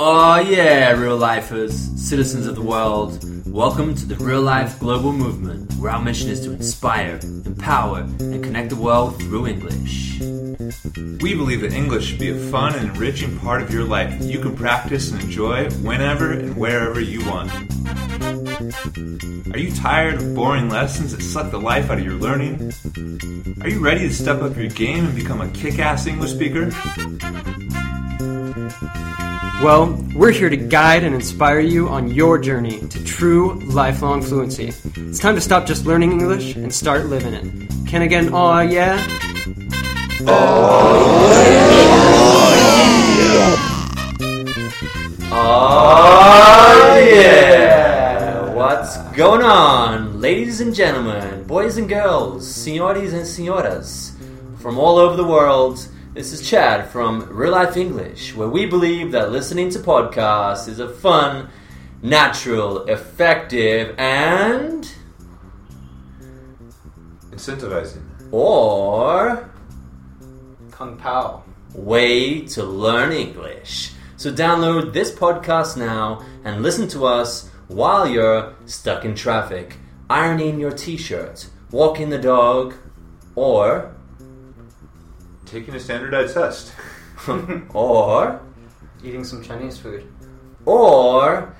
Oh yeah, real lifers, citizens of the world, welcome to the Real Life Global Movement, where our mission is to inspire, empower, and connect the world through English. We believe that English should be a fun and enriching part of your life that you can practice and enjoy whenever and wherever you want. Are you tired of boring lessons that suck the life out of your learning? Are you ready to step up your game and become a kick-ass English speaker? Well, we're here to guide and inspire you on your journey to true lifelong fluency. It's time to stop just learning English and start living it. Can again, aw yeah? Aw yeah! What's going on, ladies and gentlemen, boys and girls, senores and senoras, from all over the world? This is Chad from Real Life English, where we believe that listening to podcasts is a fun, natural, effective, and incentivizing or kung pao way to learn English. So download this podcast now and listen to us while you're stuck in traffic, ironing your t-shirt, walking the dog, or taking a standardized test. Or eating some Chinese food. Or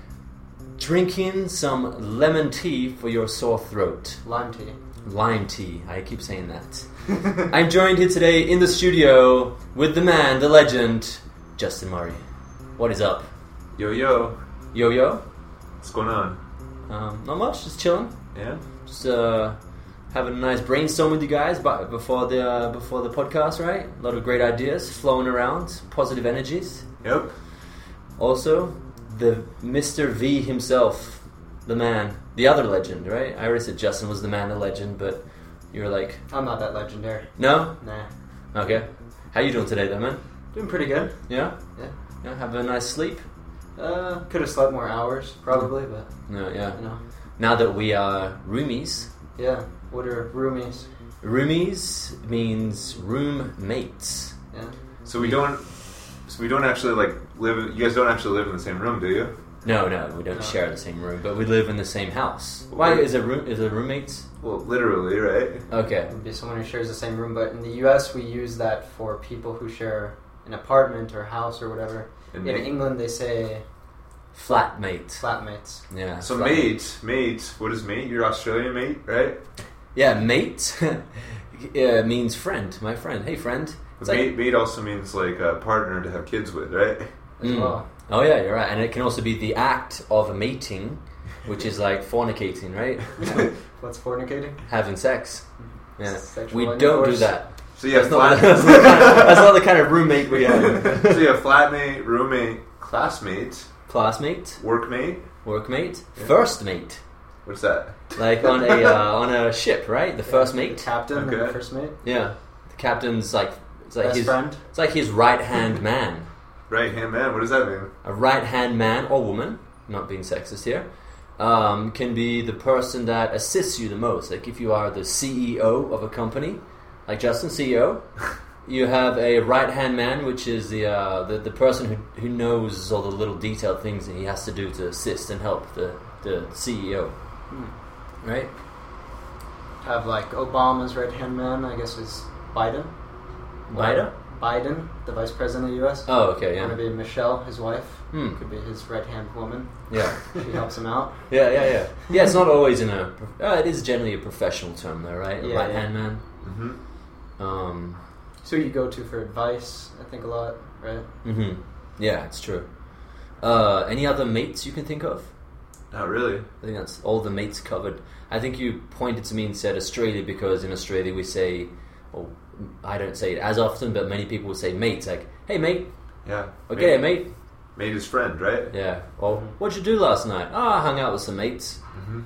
drinking some lemon tea for your sore throat. Lime tea. Lime tea. I keep saying that. I'm joined here today in the studio with the man, the legend, Justin Murray. What is up? Yo-yo. Yo-yo? What's going on? Not much. Just chilling. Yeah? Just, having a nice brainstorm with you guys before the podcast, right? A lot of great ideas flowing around, positive energies. Yep. Also, the Mr. V himself, the man, the other legend, right? I already said Justin was the man, the legend, but you were like, I'm not that legendary. No? Nah. Okay. How you doing today, though, man? Doing pretty good. Yeah? Yeah. Yeah, having a nice sleep? Could have slept more hours, probably, but no, yeah. You know. Now that we are roomies. Yeah. What are roomies? Roomies means roommates. Yeah. So we don't actually like live. You guys don't actually live in the same room, do you? No, we don't share the same room, but we live in the same house. Why is it roommates? Well, literally, right? Okay. It would be someone who shares the same room, but in the U.S. we use that for people who share an apartment or house or whatever. In England, they say flatmates. Yeah. So mate. What is mate? You're Australian, mate, right? Yeah, mate means friend, my friend. Hey, friend. Mate also means like a partner to have kids with, right? Mm. Well. Oh, yeah, you're right. And it can also be the act of mating, which is like fornicating, right? Yeah. What's fornicating? Having sex. Yeah. We don't do that. So you have that's not the kind of roommate we have. So you have flatmate, roommate, classmate, workmate, yeah. First mate. What's that? Like on a ship, right? The first mate, the captain, okay. And the first mate. Yeah, the captain's like his friend. It's like his right hand man. Right hand man. What does that mean? A right hand man or woman, not being sexist here, can be the person that assists you the most. Like if you are the CEO of a company, like Justin, CEO, you have a right hand man, which is the person who knows all the little detailed things that he has to do to assist and help the CEO. Hmm. Right? Have like Obama's right hand man, I guess, is Biden. Biden, the vice president of the US. Oh, okay, yeah. Going to be Michelle, his wife. Hmm. Could be his right hand woman. Yeah. She helps him out. Yeah. Yeah, it's not always in a. It is generally a professional term, though, right? Yeah, right hand man. Mm-hmm. So you go to for advice, I think, a lot, right? Mm-hmm. Yeah, it's true. Any other mates you can think of? Not really. I think that's all the mates covered. I think you pointed to me and said Australia because in Australia we say, well, I don't say it as often, but many people would say mates, like, hey mate. Yeah. Okay, mate. Mate is friend, right? Yeah. Well, what'd you do last night? Oh, I hung out with some mates. Mm-hmm.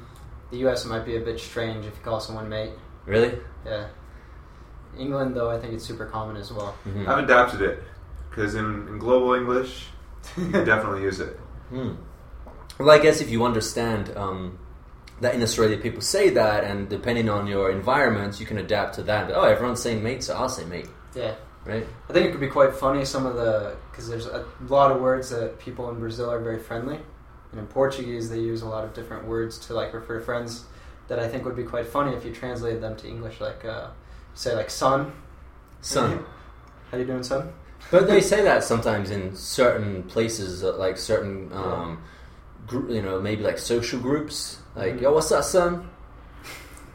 The US might be a bit strange if you call someone mate. Really? Yeah. England, though, I think it's super common as well. Mm-hmm. I've adapted it, because in global English, you can definitely use it. Mm. Well, I guess if you understand that in Australia people say that, and depending on your environment, you can adapt to that. But, everyone's saying mate, so I'll say mate. Yeah. right? I think it could be quite funny, some of the, because there's a lot of words that people in Brazil are very friendly, and in Portuguese they use a lot of different words to like refer to friends that I think would be quite funny if you translated them to English, like say like son. Son. How you doing, son? But they say that sometimes in certain places, like certain, you know, maybe like social groups, like, yo, what's up, son?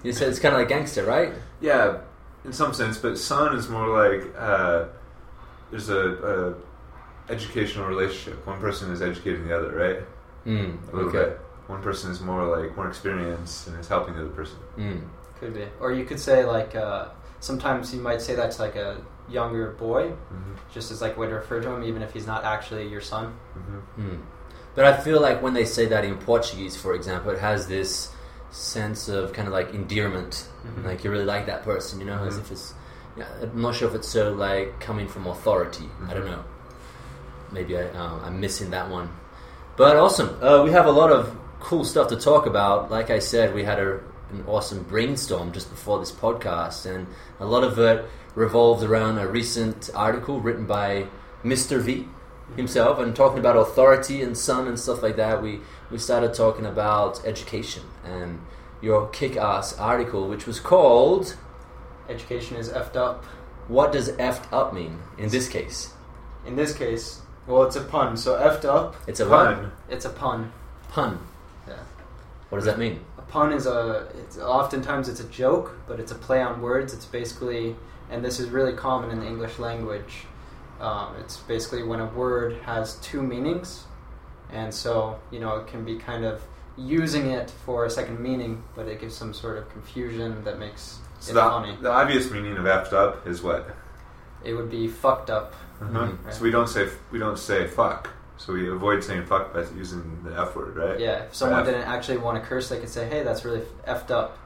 You said it's kind of like gangster, right? Yeah, in some sense, but son is more like there's a educational relationship. One person is educating the other, right? Mm, a little bit. One person is more like more experienced and is helping the other person. Mm. Could be. Or you could say like sometimes you might say that's like a younger boy, just as like a way to refer to him, even if he's not actually your son. But I feel like when they say that in Portuguese, for example, it has this sense of kind of like endearment, like you really like that person, you know, as if it's, you know, I'm not sure if it's so like coming from authority. I don't know. Maybe I'm missing that one. But awesome. We have a lot of cool stuff to talk about. Like I said, we had an awesome brainstorm just before this podcast, and a lot of it revolved around a recent article written by Mr. V himself, and talking about authority and son and stuff like that. We started talking about education and your kick-ass article, which was called Education is F'd Up. What does F'd Up mean in this case? In this case, well, it's a pun. So F'd Up. It's a pun. What? It's a pun. Pun. Yeah. What does that mean? A pun is oftentimes it's a joke, but it's a play on words. It's basically, and this is really common in the English language, it's basically when a word has two meanings, and so, you know, it can be kind of using it for a second meaning, but it gives some sort of confusion that makes so it funny. The obvious meaning of effed up is what? It would be fucked up. Right? So we don't say fuck. So we avoid saying fuck by using the F word, right? Yeah. If someone didn't actually want to curse, they could say, hey, that's really effed up.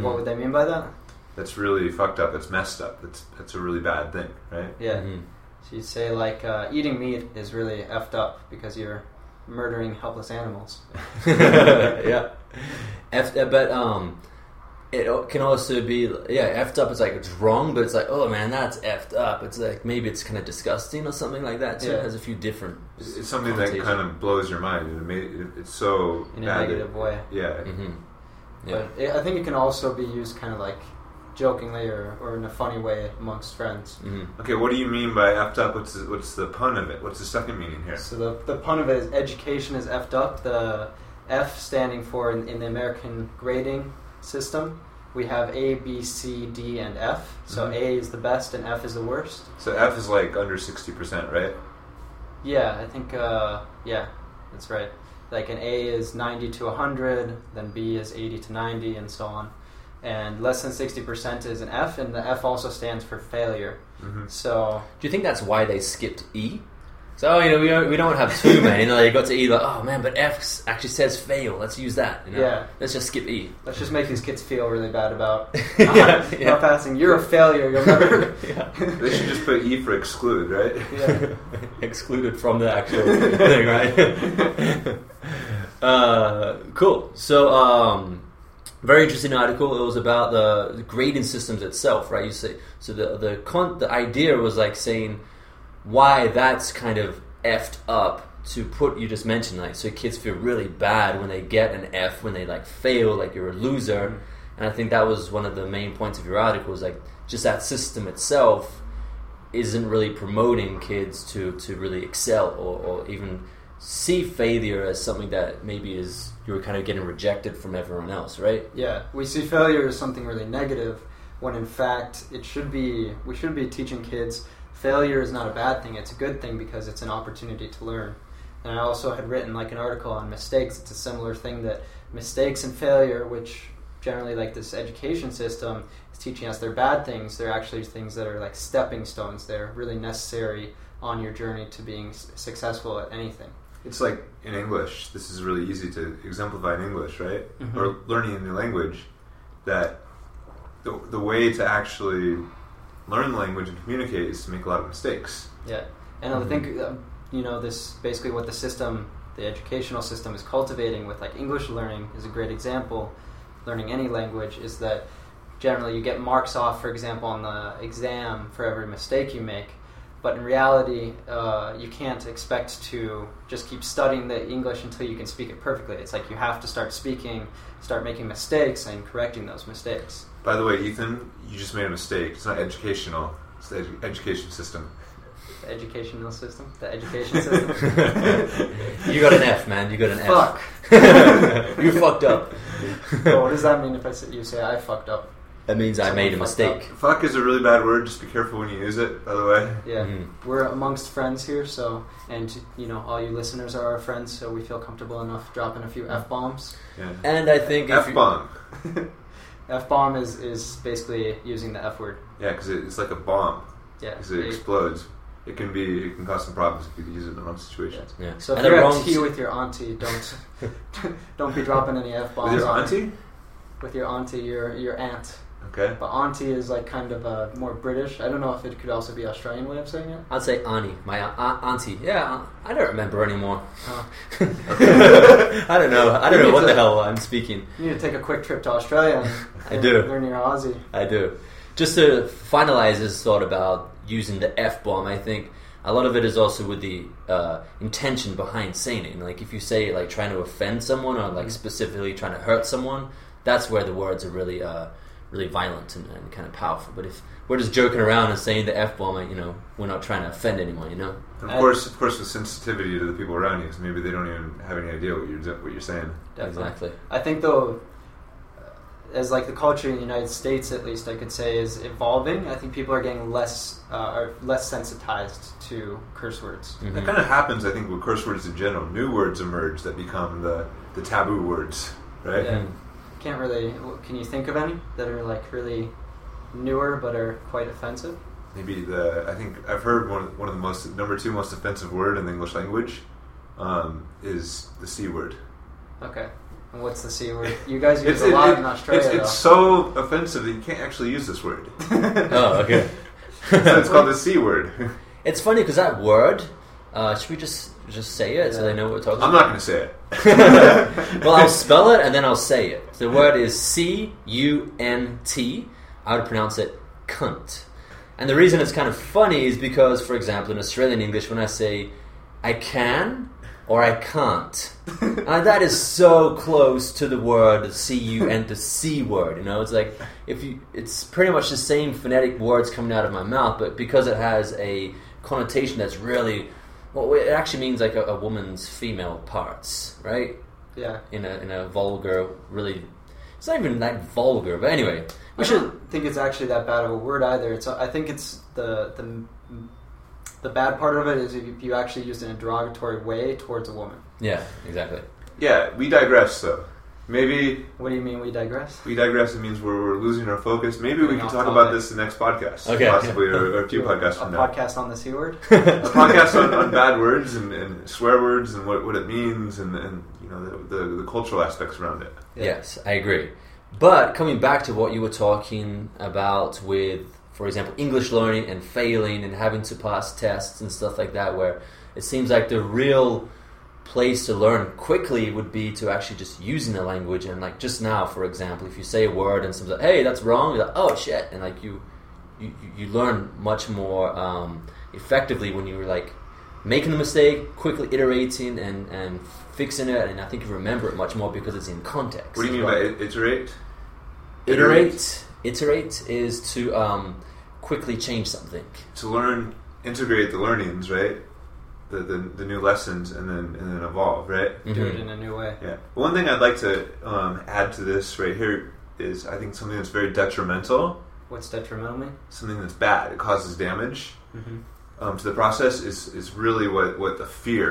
What would they mean by that? That's really fucked up. It's messed up. That's a really bad thing, right? Yeah. So you'd say, like, eating meat is really effed up because you're murdering helpless animals. Yeah. But it can also be, yeah, effed up is like, it's wrong, but it's like, oh, man, that's effed up. It's like, maybe it's kind of disgusting or something like that, too. Yeah. It has a few different... It's something that kind of blows your mind. It's so in bad. In a negative way. Yeah. Yeah. But I think it can also be used kind of like... jokingly or in a funny way amongst friends. Okay, what do you mean by effed up? What's the pun of it? What's the second meaning here? So the pun of it is education is effed up. The F standing for, in the American grading system, we have A, B, C, D, and F. So A is the best and F is the worst. So F is like under 60%, right? Yeah, I think, yeah, that's right. Like an A is 90 to 100, then B is 80 to 90, and so on. And less than 60% is an F, and the F also stands for failure. So, do you think that's why they skipped E? So, you know, we don't have two, man. You know, they got to E, like, oh man, but F actually says fail. Let's use that. You know? Yeah. Let's just skip E. Let's just make these kids feel really bad about not passing. You're a failure. You'll never. They should just put E for exclude, right? Yeah. Excluded from the actual thing, right? Cool. So. Very interesting article. It was about the grading systems itself, right? You say so. The idea was like saying why that's kind of effed up to put. You just mentioned like so kids feel really bad when they get an F, when they like fail, like you're a loser. And I think that was one of the main points of your article was like just that system itself isn't really promoting kids to really excel or even see failure as something that maybe is you're kind of getting rejected from everyone else, right? Yeah, we see failure as something really negative when in fact it should be, we should be teaching kids failure is not a bad thing, it's a good thing because it's an opportunity to learn. And I also had written like an article on mistakes. It's a similar thing, that mistakes and failure, which generally like this education system is teaching us they're bad things, they're actually things that are like stepping stones. They're really necessary on your journey to being successful at anything. It's like in English, this is really easy to exemplify in English, right? Or learning a new language, that the way to actually learn the language and communicate is to make a lot of mistakes. Yeah, and I think, you know, this basically what the system, the educational system is cultivating with like English learning is a great example, learning any language, is that generally you get marks off, for example, on the exam for every mistake you make. But in reality, you can't expect to just keep studying the English until you can speak it perfectly. It's like you have to start speaking, start making mistakes, and correcting those mistakes. By the way, Ethan, you just made a mistake. It's not educational. It's the education system. The educational system? The education system? You got an F, man. You got an Fuck. F. Fuck. You fucked up. Well, what does that mean if you say I fucked up? That means I made a mistake. Fuck is a really bad word. Just be careful when you use it, by the way. Yeah. Mm-hmm. We're amongst friends here, so, and, you know, all you listeners are our friends, so we feel comfortable enough dropping a few F-bombs. Yeah. And I think F-bomb. F-bomb is basically using the F-word. Yeah, because it's like a bomb. Yeah. Because it explodes. It can cause some problems if you use it in the wrong situations. Yeah. So if you're at tea with your auntie, don't be dropping any F-bombs. With your auntie? With your auntie, your aunt. Okay. But auntie is like kind of more British. I don't know if it could also be Australian way of saying it. I'd say Annie, my auntie. Yeah, I don't remember anymore. I don't know. I don't know what the hell I'm speaking. You need to take a quick trip to Australia. I do. Learn your Aussie. I do. Just to finalize this thought about using the F-bomb, I think a lot of it is also with the intention behind saying it. And like if you say like trying to offend someone or like specifically trying to hurt someone, that's where the words are really... really violent and kind of powerful. But if we're just joking around and saying the F-bomb, you know, we're not trying to offend anyone, you know? And of course, with sensitivity to the people around you, because maybe they don't even have any idea what you're saying. Definitely. Exactly. I think, though, as like the culture in the United States, at least I could say, is evolving. I think people are getting less sensitized to curse words. Mm-hmm. That kind of happens, I think, with curse words in general. New words emerge that become the taboo words, right? Yeah. Mm-hmm. Can you think of any that are like really newer but are quite offensive? Maybe I think I've heard one of the number two most offensive word in the English language is the C word. Okay. And what's the C word? You guys use it a lot in Australia. It's so offensive that you can't actually use this word. Oh, okay. So it's called the C word. It's funny because that word, should we just say it so they know what we're talking about? I'm not going to say it. Well, I'll spell it and then I'll say it. The word is C-U-N-T. I would pronounce it cunt. And the reason it's kind of funny is because, for example, in Australian English, when I say I can or I can't, and that is so close to the word C-U-N, the C word, you know? It's like, it's pretty much the same phonetic words coming out of my mouth, but because it has a connotation that's really... Well, it actually means like a woman's female parts, right? Yeah. In a vulgar, really... It's not even that vulgar, but anyway. I don't think it's actually that bad of a word either. I think it's the bad part of it is if you actually use it in a derogatory way towards a woman. Yeah, exactly. Yeah, we digress, though. Maybe... What do you mean we digress? We digress, it means we're losing our focus. Maybe we can talk about this in the next podcast. Okay. Possibly, or a few podcasts from now. A podcast on the C word? A podcast on bad words and swear words and what it means and you know the cultural aspects around it. Yeah. Yes, I agree. But coming back to what you were talking about with, for example, English learning and failing and having to pass tests and stuff like that, where it seems like the real... place to learn quickly would be to actually just using the language. And like just now, for example, if you say a word and someone's like, hey, that's wrong, you're like, oh shit, and like you learn much more effectively when you're like making the mistake, quickly iterating and fixing it, and I think you remember it much more because it's in context. What do you mean by iterate? Iterate is to quickly change something. To learn, integrate the learnings, right? The new lessons and then evolve, right? Mm-hmm. Do it in a new way. Yeah. One thing I'd like to add to this right here is I think something that's very detrimental. What's detrimental mean? Something that's bad. It causes damage to the process is really what the fear,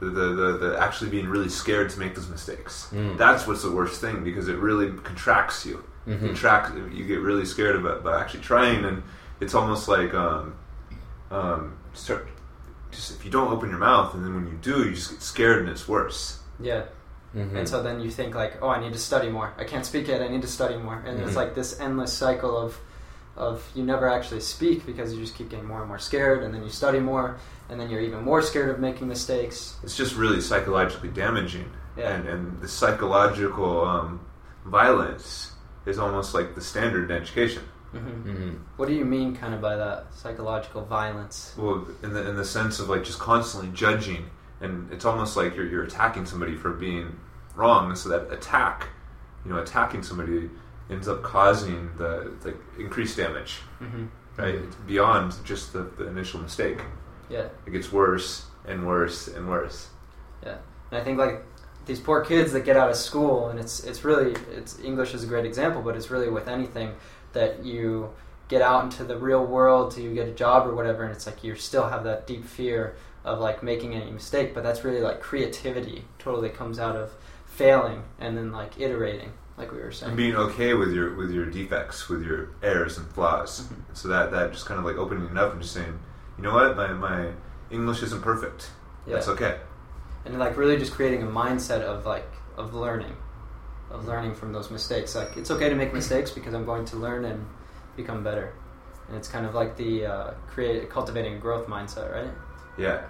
the actually being really scared to make those mistakes. Mm. That's what's the worst thing because it really contracts you. Mm-hmm. You get really scared about actually trying, and it's almost like just if you don't open your mouth, and then when you do, you just get scared and it's worse. Yeah. Mm-hmm. And so then you think like, oh, I need to study more. I can't speak yet. I need to study more. And it's like this endless cycle of you never actually speak because you just keep getting more and more scared, and then you study more, and then you're even more scared of making mistakes. It's just really psychologically damaging. Yeah. And the psychological violence is almost like the standard in education. Mm-hmm. Mm-hmm. What do you mean kind of by that psychological violence? Well, in the sense of like just constantly judging, and it's almost like you're attacking somebody for being wrong, and so that attacking somebody ends up causing the increased damage. Mm-hmm. Right? It's beyond just the initial mistake. Yeah. It gets worse and worse and worse. Yeah. And I think like these poor kids that get out of school, and it's really English is a great example, but it's really with anything that you get out into the real world till you get a job or whatever, and it's like you still have that deep fear of like making any mistake, but that's really like creativity totally comes out of failing and then like iterating, like we were saying. And being okay with your defects, with your errors and flaws. Mm-hmm. So that just kind of like opening it up and just saying, you know what, my English isn't perfect. Yeah. That's okay. And like really just creating a mindset of like of learning from those mistakes. Like it's okay to make mistakes because I'm going to learn and become better. And it's kind of like the cultivating a growth mindset, right? Yeah.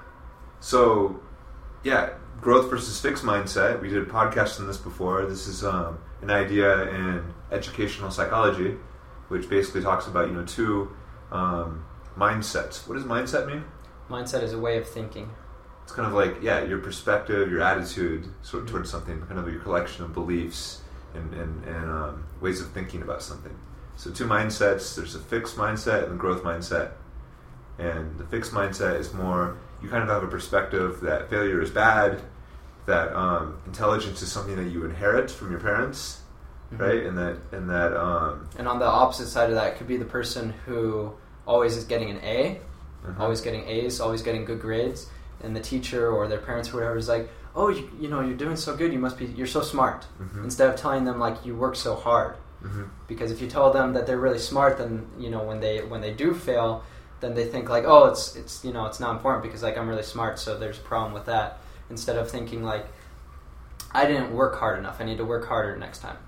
So, yeah, growth versus fixed mindset. We did a podcast on this before. This is an idea in educational psychology, which basically talks about two mindsets. What does mindset mean? Mindset is a way of thinking. It's kind of like, yeah, your perspective, your attitude sort of towards something, kind of your collection of beliefs and ways of thinking about something. So two mindsets, there's a fixed mindset and a growth mindset. And the fixed mindset is more, you kind of have a perspective that failure is bad, that intelligence is something that you inherit from your parents, mm-hmm. right? And on the opposite side of that could be the person who always is getting an A, uh-huh. always getting A's, always getting good grades. And the teacher or their parents or whatever is like, oh, you're doing so good, you're so smart. Mm-hmm. Instead of telling them like you work so hard, mm-hmm. because if you tell them that they're really smart, then when they do fail, then they think like, oh, it's not important because like I'm really smart, so there's a problem with that. Instead of thinking like, I didn't work hard enough, I need to work harder next time.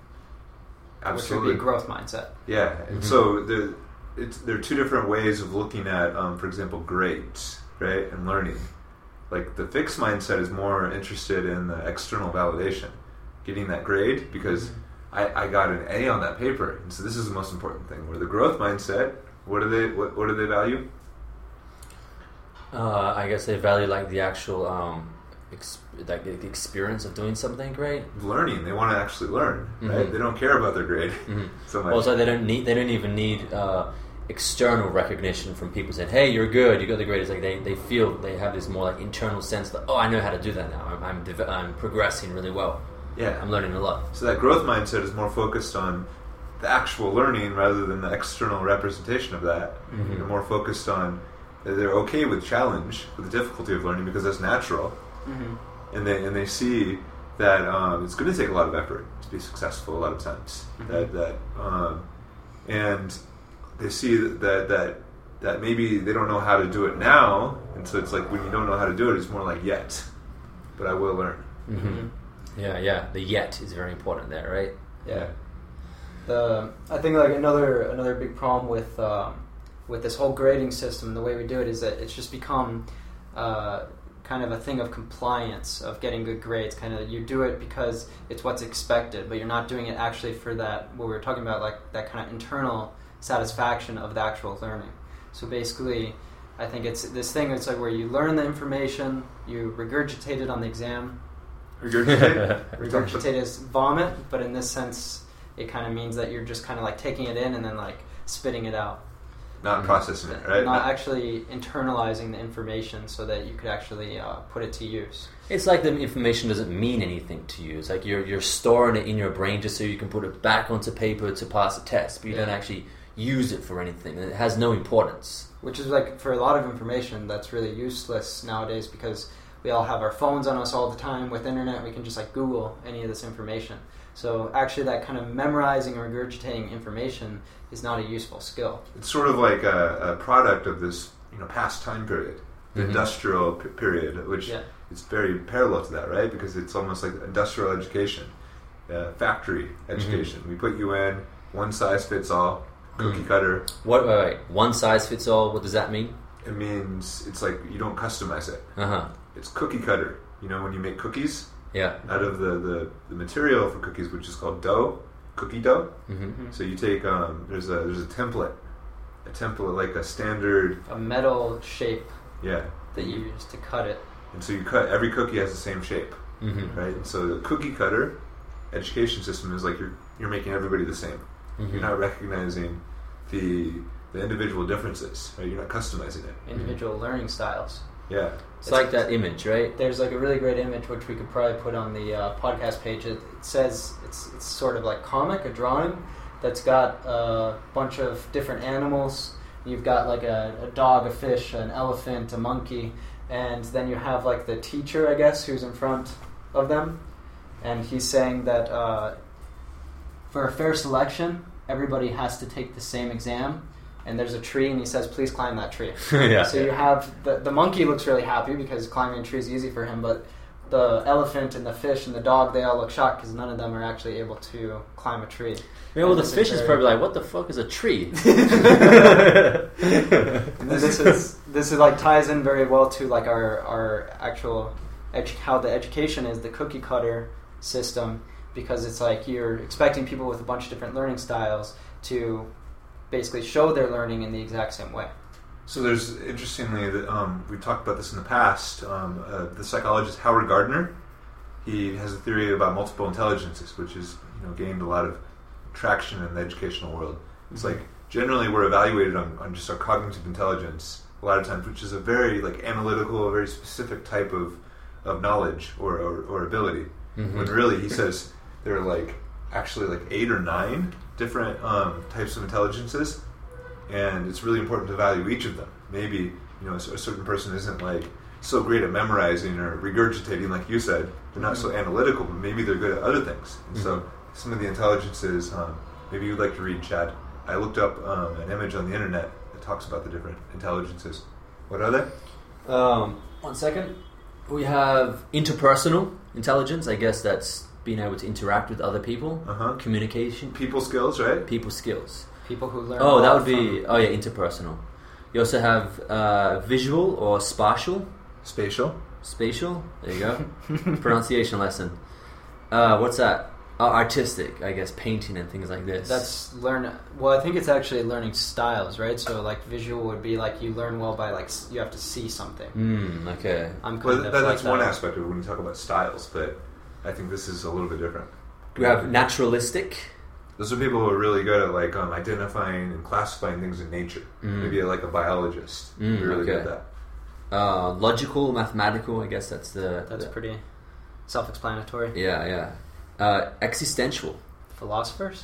Absolutely, which would be a growth mindset. Yeah, mm-hmm. and so there are two different ways of looking at, for example, grades, right, and learning. Like the fixed mindset is more interested in the external validation, getting that grade because mm-hmm. I got an A on that paper, and so this is the most important thing. Where the growth mindset, what do they value? I guess they value like the actual the experience of doing something great. Learning, they want to actually learn. Mm-hmm. Right? They don't care about their grade mm-hmm. so much. Also, they don't even need. External recognition from people saying, "Hey, you're good. You got the grade." Like they feel they have this more like internal sense that, "Oh, I know how to do that now. I'm progressing really well. Yeah, I'm learning a lot." So that growth mindset is more focused on the actual learning rather than the external representation of that. Mm-hmm. They're more focused on they're okay with challenge, with the difficulty of learning because that's natural, mm-hmm. and they see that it's going to take a lot of effort to be successful a lot of times. Mm-hmm. And they see that maybe they don't know how to do it now, and so it's like when you don't know how to do it, it's more like yet, but I will learn. Mm-hmm. Yeah. The yet is very important there, right? Yeah. I think like another big problem with this whole grading system, the way we do it, is that it's just become kind of a thing of compliance, of getting good grades. Kind of you do it because it's what's expected, but you're not doing it actually for that what we were talking about, like that kind of internal satisfaction of the actual learning. So basically, I think it's this thing. It's like where you learn the information, you regurgitate it on the exam. Regurgitate is vomit, but in this sense, it kind of means that you're just kind of like taking it in and then like spitting it out, not processing it, right? Not actually internalizing the information so that you could actually put it to use. It's like the information doesn't mean anything to you. It's like you're storing it in your brain just so you can put it back onto paper to pass a test, but you don't actually use it for anything. It has no importance. Which is like for a lot of information that's really useless nowadays because we all have our phones on us all the time. With internet, we can just like Google any of this information. So actually that kind of memorizing or regurgitating information is not a useful skill. It's sort of like a product of this past time period, the mm-hmm. industrial period, which is very parallel to that, right? Because it's almost like industrial education, factory education. Mm-hmm. We put you in, one size fits all. Cookie cutter. What? Wait, one size fits all. What does that mean? It means it's like you don't customize it. Uh-huh. It's cookie cutter. When you make cookies. Yeah. Out of the material for cookies, which is called dough, cookie dough. Mm-hmm. So you take there's a template, like a standard metal shape. Yeah. That you use to cut it. And so you cut every cookie has the same shape, mm-hmm. right? And so the cookie cutter education system is like you're making everybody the same. Mm-hmm. You're not recognizing the individual differences, right? You're not customizing it. Individual mm-hmm. learning styles. Yeah. It's like that image, right? There's like a really great image which we could probably put on the podcast page. It says it's sort of like comic, a drawing that's got a bunch of different animals. You've got like a dog, a fish, an elephant, a monkey, and then you have like the teacher, I guess, who's in front of them, and he's saying that for a fair selection, everybody has to take the same exam. And there's a tree, and he says, please climb that tree. Yeah, so you have... The monkey looks really happy because climbing a tree is easy for him, but the elephant and the fish and the dog, they all look shocked because none of them are actually able to climb a tree. Yeah, well, the fish is probably like, what the fuck is a tree? This is like ties in very well to like our actual... how the education is, the cookie cutter system, because it's like you're expecting people with a bunch of different learning styles to... basically show their learning in the exact same way. So there's, interestingly, we talked about this in the past, the psychologist Howard Gardner, he has a theory about multiple intelligences, which has gained a lot of traction in the educational world. It's mm-hmm. like, generally we're evaluated on just our cognitive intelligence a lot of times, which is a very like analytical, a very specific type of knowledge or ability. Mm-hmm. When really, he says, there are actually 8 or 9 different types of intelligences, and it's really important to value each of them. Maybe a certain person isn't so great at memorizing or regurgitating, like you said. They're not mm-hmm. so analytical, but maybe they're good at other things. And mm-hmm. so some of the intelligences, maybe you'd like to read, Chad. I looked up an image on the internet that talks about the different intelligences. What are they? One second. We have interpersonal intelligence. I guess that's being able to interact with other people, uh-huh. communication, people skills, right? People skills, people who learn. Oh, that would be. Oh yeah, interpersonal. You also have visual or spatial. There you go. Pronunciation lesson. What's that? Oh, artistic, I guess, painting and things like this. That's learn. Well, I think it's actually learning styles, right? So, visual would be you learn well by you have to see something. Okay. That's one aspect of it when we talk about styles, but. I think this is a little bit different. We have naturalistic. Those are people who are really good at identifying and classifying things in nature. Mm. Maybe a biologist. They're really good at that. Logical, mathematical. I guess that's the. That's pretty self-explanatory. Yeah. Existential. Philosophers.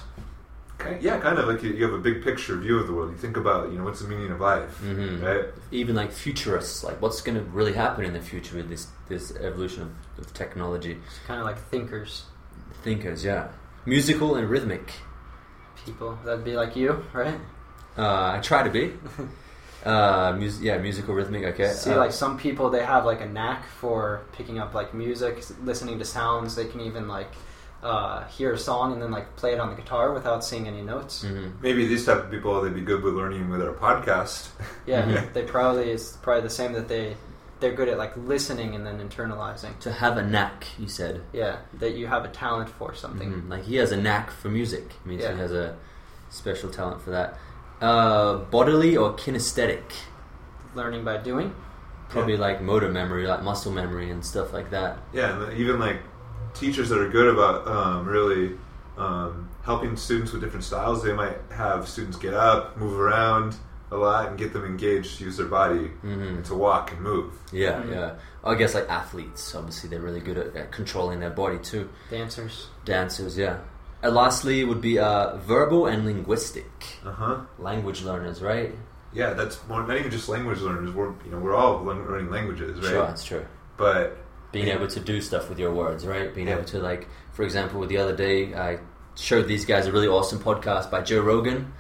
Okay. Yeah, kind of you have a big picture view of the world. You think about what's the meaning of life, mm-hmm. right? Even futurists, what's going to really happen in the future with this evolution of technology. It's kind of like thinkers. Thinkers, yeah. Musical and rhythmic people. That'd be like you, right? I try to be. Musical, rhythmic. Okay. See, some people, they have a knack for picking up music, listening to sounds. They can even hear a song and then play it on the guitar without seeing any notes. Mm-hmm. Maybe these type of people, they'd be good with learning with our podcast. Yeah, they probably it's probably the same that they're good at listening and then internalizing. To have a knack, you said. Yeah, that you have a talent for something. Mm-hmm. He has a knack for music. It means he has a special talent for that. Bodily or kinesthetic. Learning by doing. Probably motor memory, muscle memory and stuff like that. Yeah, and even teachers that are good about really helping students with different styles, they might have students get up, move around a lot, and get them engaged to use their body mm-hmm. to walk and move. Yeah, mm-hmm. yeah. I guess athletes, obviously, they're really good at controlling their body too. Dancers, yeah. And lastly would be verbal and linguistic. Uh-huh. Language learners, right? Yeah, that's more, not even just language learners. We're all learning languages, right? Sure, that's true. But... being able to do stuff with your words, right? Being able to, for example, the other day, I showed these guys a really awesome podcast by Joe Rogan.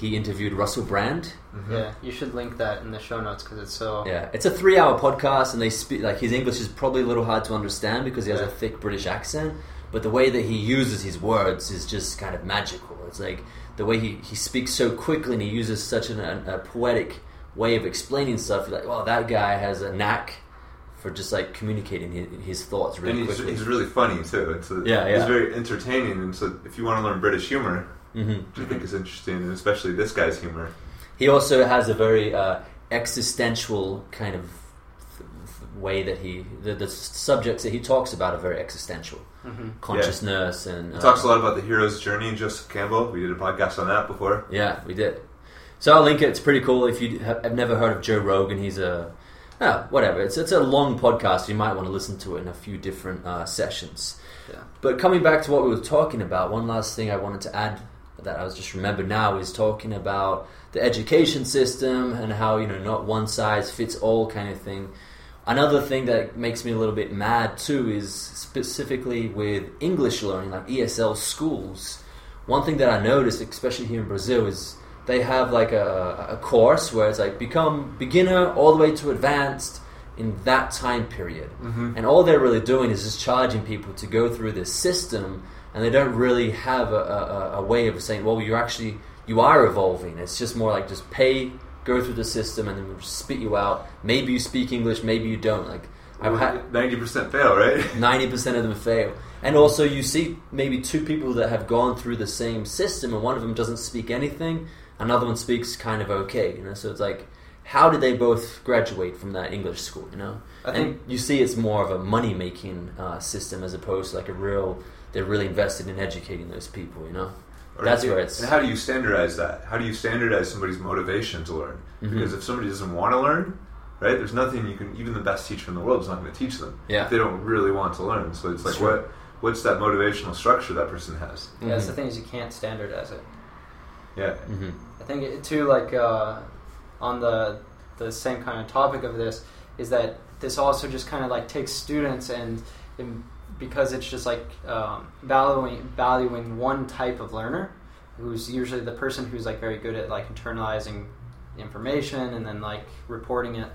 He interviewed Russell Brand. Mm-hmm. Yeah, you should link that in the show notes because it's so... Yeah, it's a 3-hour podcast and they speak... his English is probably a little hard to understand because he has a thick British accent, but the way that he uses his words is just kind of magical. It's the way he speaks so quickly and he uses such a poetic way of explaining stuff. That guy has a knack... for just like communicating his thoughts really quickly. He's really funny too. And so he's very entertaining. And so if you want to learn British humor, which I think is interesting, and especially this guy's humor. He also has a very existential kind of way that the subjects that he talks about are very existential. Consciousness and... He talks a lot about the hero's journey and Joseph Campbell. We did a podcast on that before. Yeah, we did. So I'll link it. It's pretty cool. If you have never heard of Joe Rogan, he's a... whatever. It's a long podcast. You might want to listen to it in a few different sessions. Yeah. But coming back to what we were talking about, one last thing I wanted to add that I was just remembered now is talking about the education system and how, you know, not one size fits all kind of thing. Another thing that makes me a little bit mad too is specifically with English learning, like ESL schools. One thing that I noticed, especially here in Brazil, is they have like a course where it's like become beginner all the way to advanced in that time period. And all they're really doing is just charging people to go through this system, and they don't really have a way of saying, well, you are evolving. It's just more like just pay, go through the system, and then we'll spit you out. Maybe you speak English, maybe you don't. Like, I've had 90% fail, right? 90% of them fail. And also you see maybe two people that have gone through the same system, and one of them doesn't speak anything, another one speaks kind of okay, you know. So it's like, how did they both graduate from that English school, you know? I think you see it's more of a money-making system as opposed to like they're really invested in educating those people, you know? And how do you standardize that? How do you standardize somebody's motivation to learn? Because if somebody doesn't want to learn, right, there's nothing you can, even the best teacher in the world is not going to teach them. Yeah. If they don't really want to learn. So it's like, what's that motivational structure that person has? Yeah, that's the thing, is you can't standardize it. Yeah. I think it too, like on the same kind of topic of this, is that this also just kind of like takes students and because it's just like valuing one type of learner, who's usually the person who's like very good at like internalizing information and then like reporting it,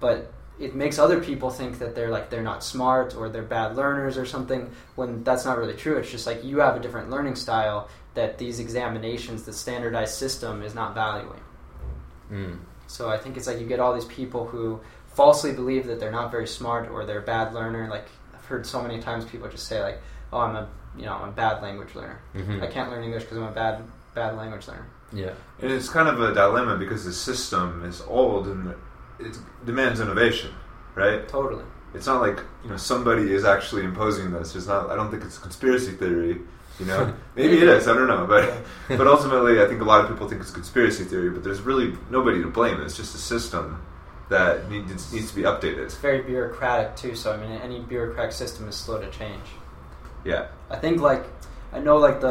but it makes other people think that they're not smart or they're bad learners or something, when that's not really true. It's just like you have a different learning style that these examinations, the standardized system, is not valuing. So I think it's like you get all these people who falsely believe that they're not very smart or they're a bad learner. Like, I've heard so many times people just say like, "Oh, I'm a bad language learner. I can't learn English because I'm a bad language learner." Yeah, and it's kind of a dilemma because the system is old and it demands innovation, right? Totally. It's not like, you know, somebody is actually imposing this. It's not. I don't think it's a conspiracy theory. You know, maybe it is. I don't know, but ultimately, I think a lot of people think it's a conspiracy theory. But there's really nobody to blame. It's just a system that needs to be updated. It's very bureaucratic too. So I mean, any bureaucratic system is slow to change. Yeah, I think like I know like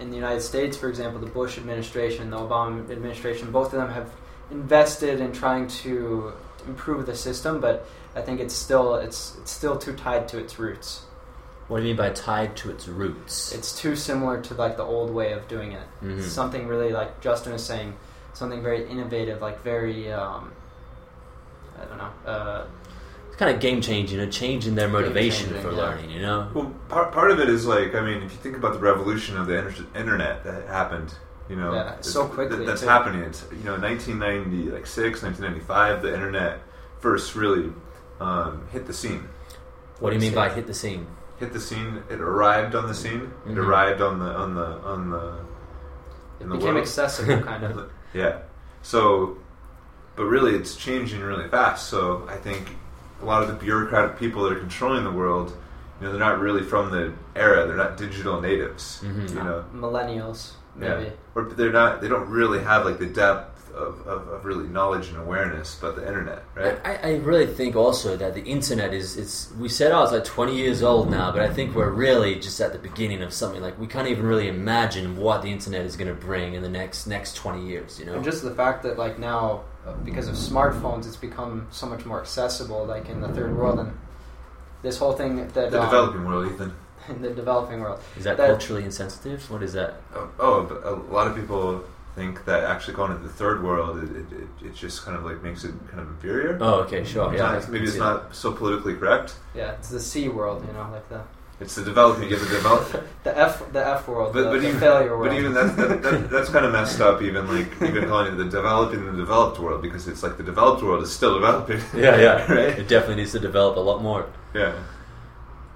in the United States, for example, the Bush administration, the Obama administration, both of them have invested in trying to improve the system. But I think it's still too tied to its roots. What do you mean by tied to its roots? It's too similar to like the old way of doing it. It's something really, like Justin was saying, something very innovative, like very, I don't know. It's kind of game-changing, you know, changing their motivation for learning, you know? Well, part of it is like, I mean, if you think about the revolution of the internet that happened, you know. Yeah, so quickly. That's happening. It's, you know, 1996, 1995, the internet first really hit the scene. What do you mean by hit the scene? Hit the scene. It arrived on the scene. It arrived on the. It became accessible, kind of. Yeah. So, but really, it's changing really fast. So I think a lot of the bureaucratic people that are controlling the world, you know, they're not really from the era. They're not digital natives. You know, millennials, maybe. Yeah. Or they're not. They don't really have like the depth of really knowledge and awareness about the internet, right? I really think also that the internet we said I was like 20 years old now, but I think we're really just at the beginning of something. Like, we can't even really imagine what the internet is going to bring in the next 20 years, you know? And just the fact that like now, because of smartphones, it's become so much more accessible, like in the third world and this whole thing that... The developing world, Ethan. In the developing world. Is that culturally insensitive? What is that? But a lot of people... think that actually calling it the third world, it just kind of like makes it kind of inferior. Oh, okay, sure. It's not politically correct. Yeah, it's the C world, you know, like the It's the developing. You get the develop. the F world. But the failure world. But even that's kind of messed up. Even calling it the developing and the developed world, because it's like the developed world is still developing. Yeah, yeah. Right? It definitely needs to develop a lot more. Yeah.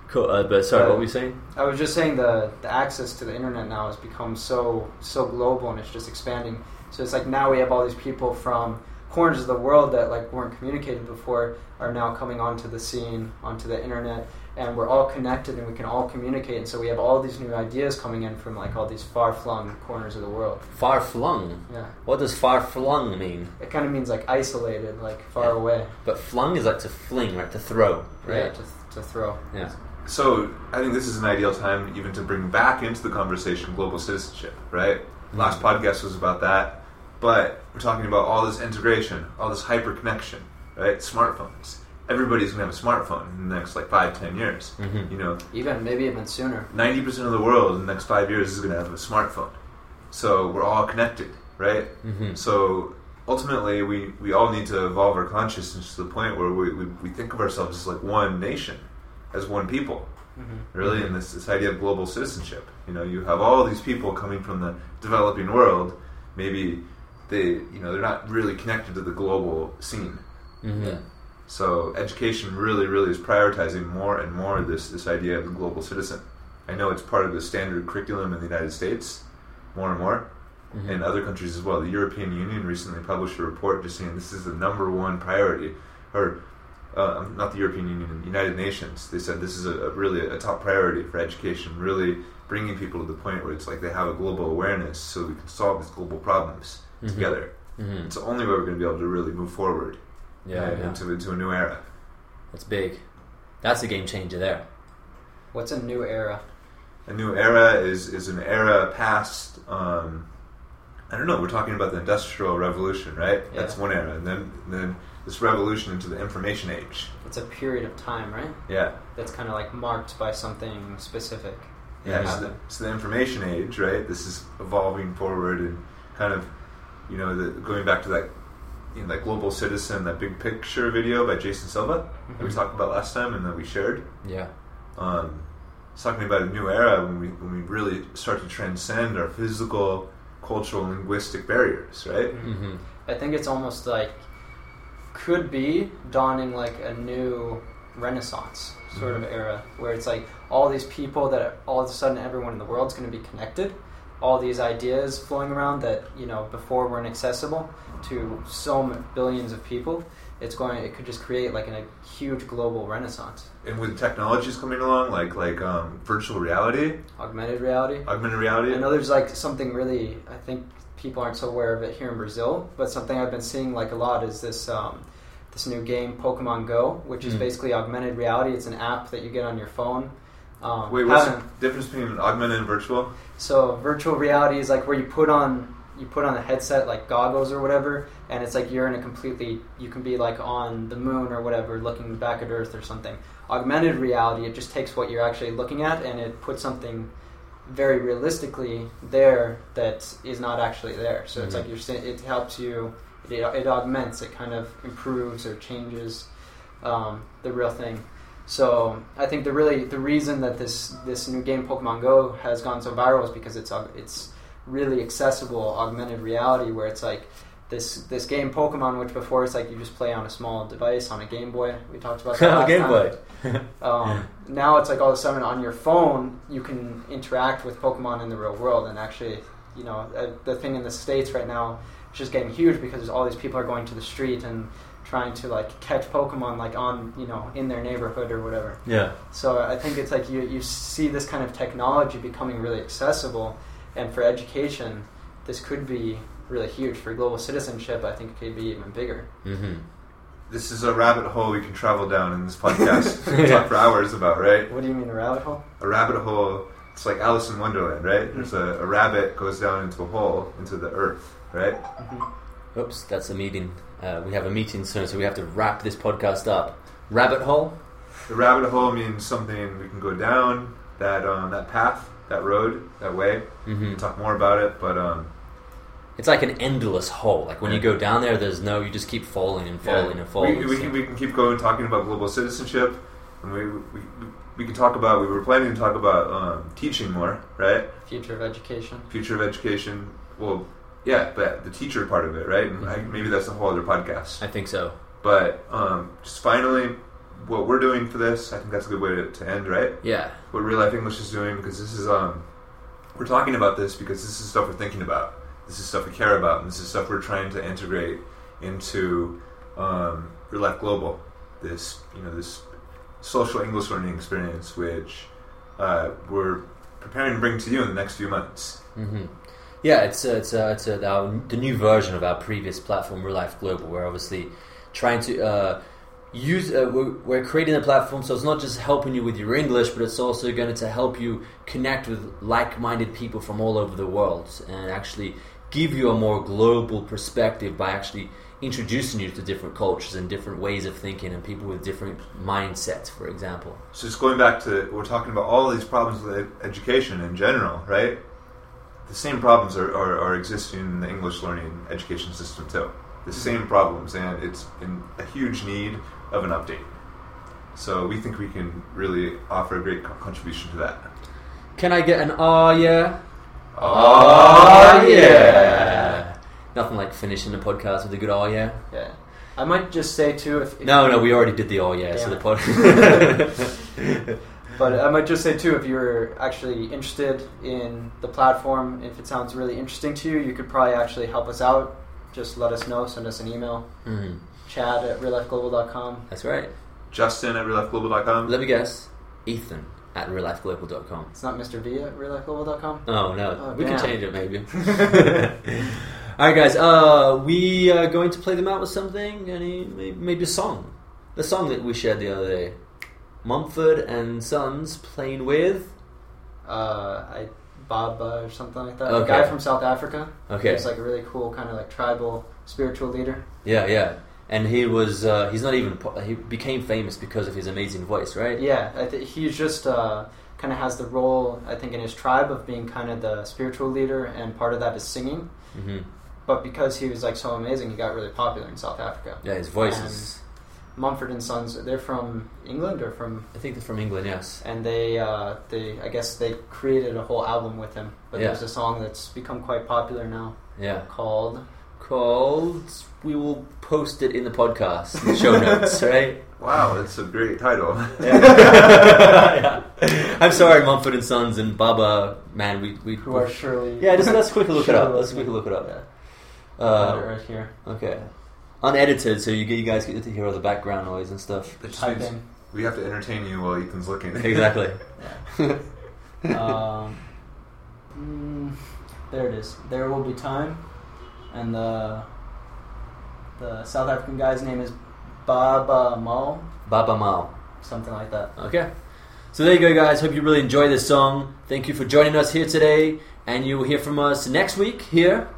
Cool. But sorry, what were you saying? I was just saying the access to the internet now has become so global, and it's just expanding. So it's like now we have all these people from corners of the world that like weren't communicated before are now coming onto the scene, onto the internet, and we're all connected and we can all communicate. And so we have all these new ideas coming in from like all these far-flung corners of the world. Far-flung? Yeah. What does far-flung mean? It kind of means like isolated, like far away. But flung is like to fling, right? To throw, right? Yeah, to throw. Yeah. So I think this is an ideal time even to bring back into the conversation global citizenship, right? Mm-hmm. Last podcast was about that, but we're talking about all this integration, all this hyper-connection, right? Smartphones. Everybody's going to have a smartphone in the next, 5-10 years. Mm-hmm. You know, even sooner. 90% of the world in the next 5 years is going to have a smartphone. So we're all connected, right? Mm-hmm. So ultimately, we all need to evolve our consciousness to the point where we think of ourselves as, one nation, as one people, mm-hmm. really, mm-hmm. and this idea of global citizenship. You know, you have all these people coming from the developing world, maybe they're not really connected to the global scene. Mm-hmm. So education really, really is prioritizing more and more this idea of the global citizen. I know it's part of the standard curriculum in the United States, more and more, mm-hmm. and other countries as well. The European Union recently published a report just saying this is the number one priority, or not the European Union, United Nations. They said this is really a top priority for education, really bringing people to the point where it's like they have a global awareness so we can solve these global problems mm-hmm. together. Mm-hmm. It's the only way we're going to be able to really move forward. Yeah. Into a new era. That's big. That's a game changer there. What's a new era? A new era is an era past, I don't know, we're talking about the Industrial Revolution, right? Yeah. That's one era. And then this revolution into the information age. It's a period of time, right? Yeah. That's kind of marked by something specific. Yeah, it's the information age, right? This is evolving forward and kind of, going back to that that global citizen, that big picture video by Jason Silva mm-hmm. that we talked about last time and that we shared. Yeah, it's talking about a new era when we really start to transcend our physical, cultural, linguistic barriers, right? Mm-hmm. I think it's almost could be dawning a new Renaissance sort mm-hmm. of era where it's all these people that all of a sudden everyone in the world's going to be connected. All these ideas flowing around that before weren't accessible to so many billions of people. It could just create a huge global renaissance. And with technologies coming along, virtual reality, augmented reality. I know there's something really. I think people aren't so aware of it here in Brazil, but something I've been seeing a lot is this this new game Pokemon Go, which is basically augmented reality. It's an app that you get on your phone. Wait, what's the difference between augmented and virtual? So virtual reality is where you put on a headset goggles or whatever, and it's you're in a completely you can be on the moon or whatever, looking back at Earth or something. Augmented reality, it just takes what you're actually looking at and it puts something very realistically there that is not actually there. So mm-hmm. it's it helps you, it augments, it kind of improves or changes the real thing. So I think the reason that this new game Pokemon Go has gone so viral is because it's really accessible augmented reality where it's this game Pokemon, which before it's you just play on a small device on a Game Boy. We talked about that last time. Now it's all of a sudden on your phone you can interact with Pokemon in the real world, and actually the thing in the States right now is just getting huge because all these people are going to the street and trying to catch Pokemon on in their neighborhood or whatever. Yeah. So I think it's you see this kind of technology becoming really accessible, and for education, this could be really huge. For global citizenship, I think it could be even bigger. Mm-hmm. This is a rabbit hole we can travel down in this podcast. We can talk for hours about, right? What do you mean a rabbit hole? A rabbit hole. It's like Alice in Wonderland, right? Mm-hmm. There's a rabbit goes down into a hole into the earth, right? Mm-hmm. Oops, that's a meeting. We have a meeting soon, so we have to wrap this podcast up. Rabbit hole? The rabbit hole means something we can go down, that path, that road, that way. Mm-hmm. We can talk more about it, but... it's like an endless hole. When you go down there, you just keep falling and falling and falling. We can keep going talking about global citizenship. And we could talk about, we were planning to talk about teaching more, right? Future of education. Future of education. Well, yeah, but the teacher part of it, right? And mm-hmm. Maybe that's a whole other podcast. I think so. But just finally, what we're doing for this, I think that's a good way to end, right? Yeah. What Real Life English is doing, because this is, we're talking about this because this is stuff we're thinking about. This is stuff we care about, and this is stuff we're trying to integrate into Real Life Global, this, you know, this social English learning experience, which we're preparing to bring to you in the next few months. Mm-hmm. Yeah, it's the new version of our previous platform, Real Life Global. We're obviously trying to use. We're creating a platform, so it's not just helping you with your English, but it's also going to help you connect with like-minded people from all over the world, and actually give you a more global perspective by actually introducing you to different cultures and different ways of thinking and people with different mindsets, for example. So just going back to, we're talking about all these problems with education in general, right? The same problems are existing in the English learning education system too. The same problems, and it's in a huge need of an update. So we think we can really offer a great contribution to that. Can I get an "aw yeah"? Aw yeah. Nothing like finishing the podcast with a good "aw yeah." Yeah. I might just say too, if no, we already did the "aw yeah," so the podcast. But I might just say too, if you're actually interested in the platform, if it sounds really interesting to you, you could probably actually help us out. Just let us know. Send us an email. Mm-hmm. Chad@reallifeglobal.com. That's right. Justin@reallifeglobal.com. Let me guess. Ethan@reallifeglobal.com. It's not Mr. V @reallifeglobal.com? Oh, no. Oh, we can change it, maybe. All right, guys. We are going to play them out with something. Maybe a song. The song that we shared the other day. Mumford and Sons playing with... Baba or something like that. Okay. A guy from South Africa. Okay. He's like a really cool kind of like tribal spiritual leader. Yeah, yeah. And he was, he's not even, he became famous because of his amazing voice, right? Yeah. He just kind of has the role, I think, in his tribe of being kind of the spiritual leader, and part of that is singing. Mm-hmm. But because he was like so amazing, he got really popular in South Africa. Yeah, his voice is... Mumford and Sons, they're from England or from... I think they're from England, yes. And they I guess they created a whole album with him. But yeah. There's a song that's become quite popular now. Yeah. Called... We will post it in the podcast, in the show notes, right? Wow, that's a great title. Yeah. Yeah. I'm sorry, Mumford and Sons and Baba, man, we who are surely... Yeah, just let's quickly look it up. Let's quickly look it up. Yeah. Right here. Okay. Unedited, so you guys get to hear all the background noise and stuff. We have to entertain you while Ethan's looking. Exactly. There it is. There Will Be Time, and the South African guy's name is Baba Mao. Baba Mao, something like that. Okay. So there you go, guys. Hope you really enjoy this song. Thank you for joining us here today, and you will hear from us next week here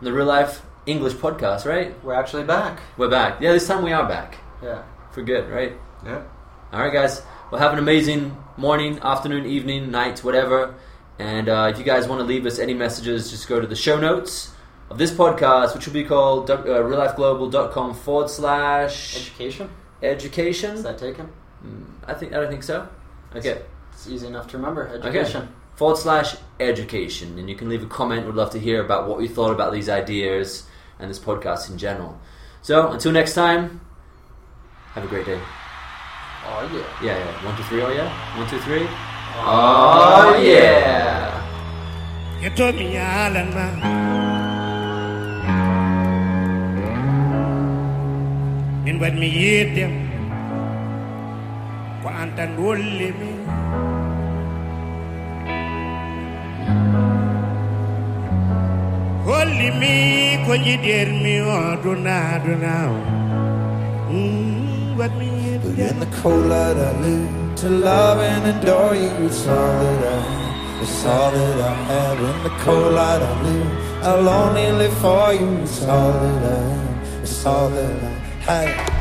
in the Real Life English podcast, right? We're actually back. We're back. Yeah, this time we are back. Yeah. For good, right? Yeah. All right, guys. Well, have an amazing morning, afternoon, evening, night, whatever. And if you guys want to leave us any messages, just go to the show notes of this podcast, which will be called reallifeglobal.com/... Education. Is that taken? I don't think so. Okay. It's easy enough to remember. Education. Okay. /education. And you can leave a comment. We'd love to hear about what you thought about these ideas and this podcast in general. So, until next time, have a great day. Oh, yeah. Yeah, yeah. 1, 2, 3, oh, yeah. 1, 2, 3. Oh, yeah. You told me all and my. And when me eat them, Quantan will leave me. Holy me, could you dear me or do not do now? But in the cold light I live to love and adore you. It's all that I have. In the cold light I live, I'll only live for you. It's all that I am. It's all that I have.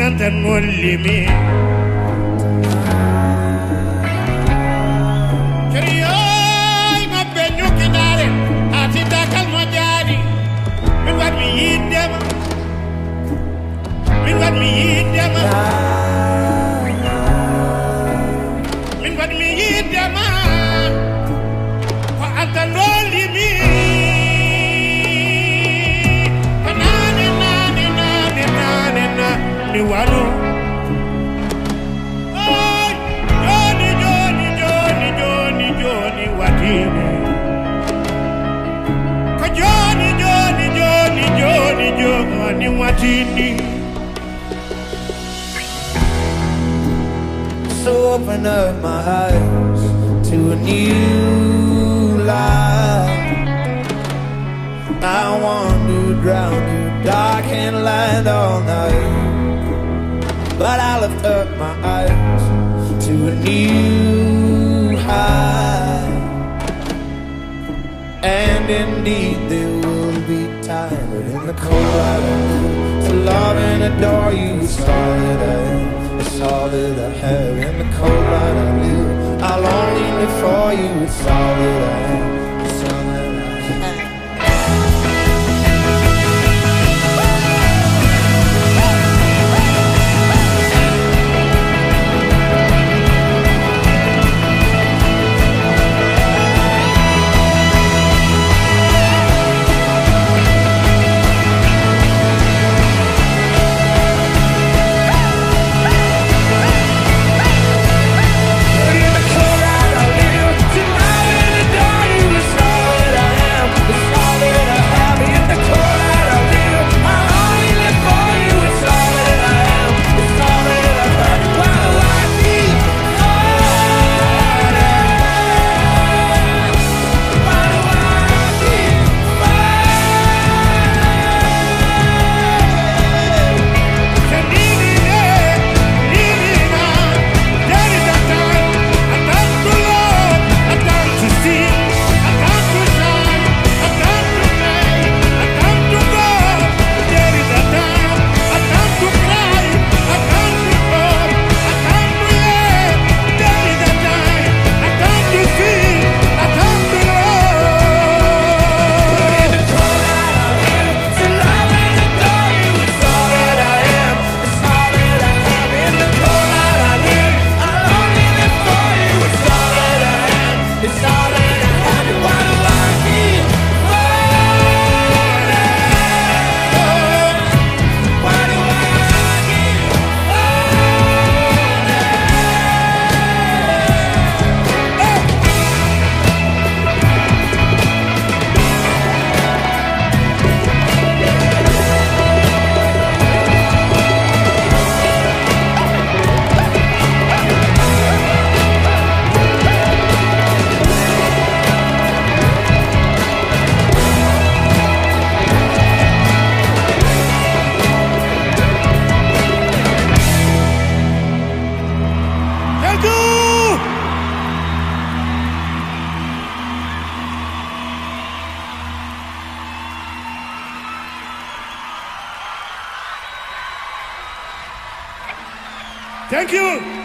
And then only me. Let me eat them. destiny. So open up my eyes to a new life. I want to drown you dark and light all night, but I lift up my eyes to a new high. And indeed there will be time, but in the cold light of to love and adore you. It's all that I am, it's all that I have. In the cold light I live, I'll only live for you. It's all that I am, it's all that I have. Thank you.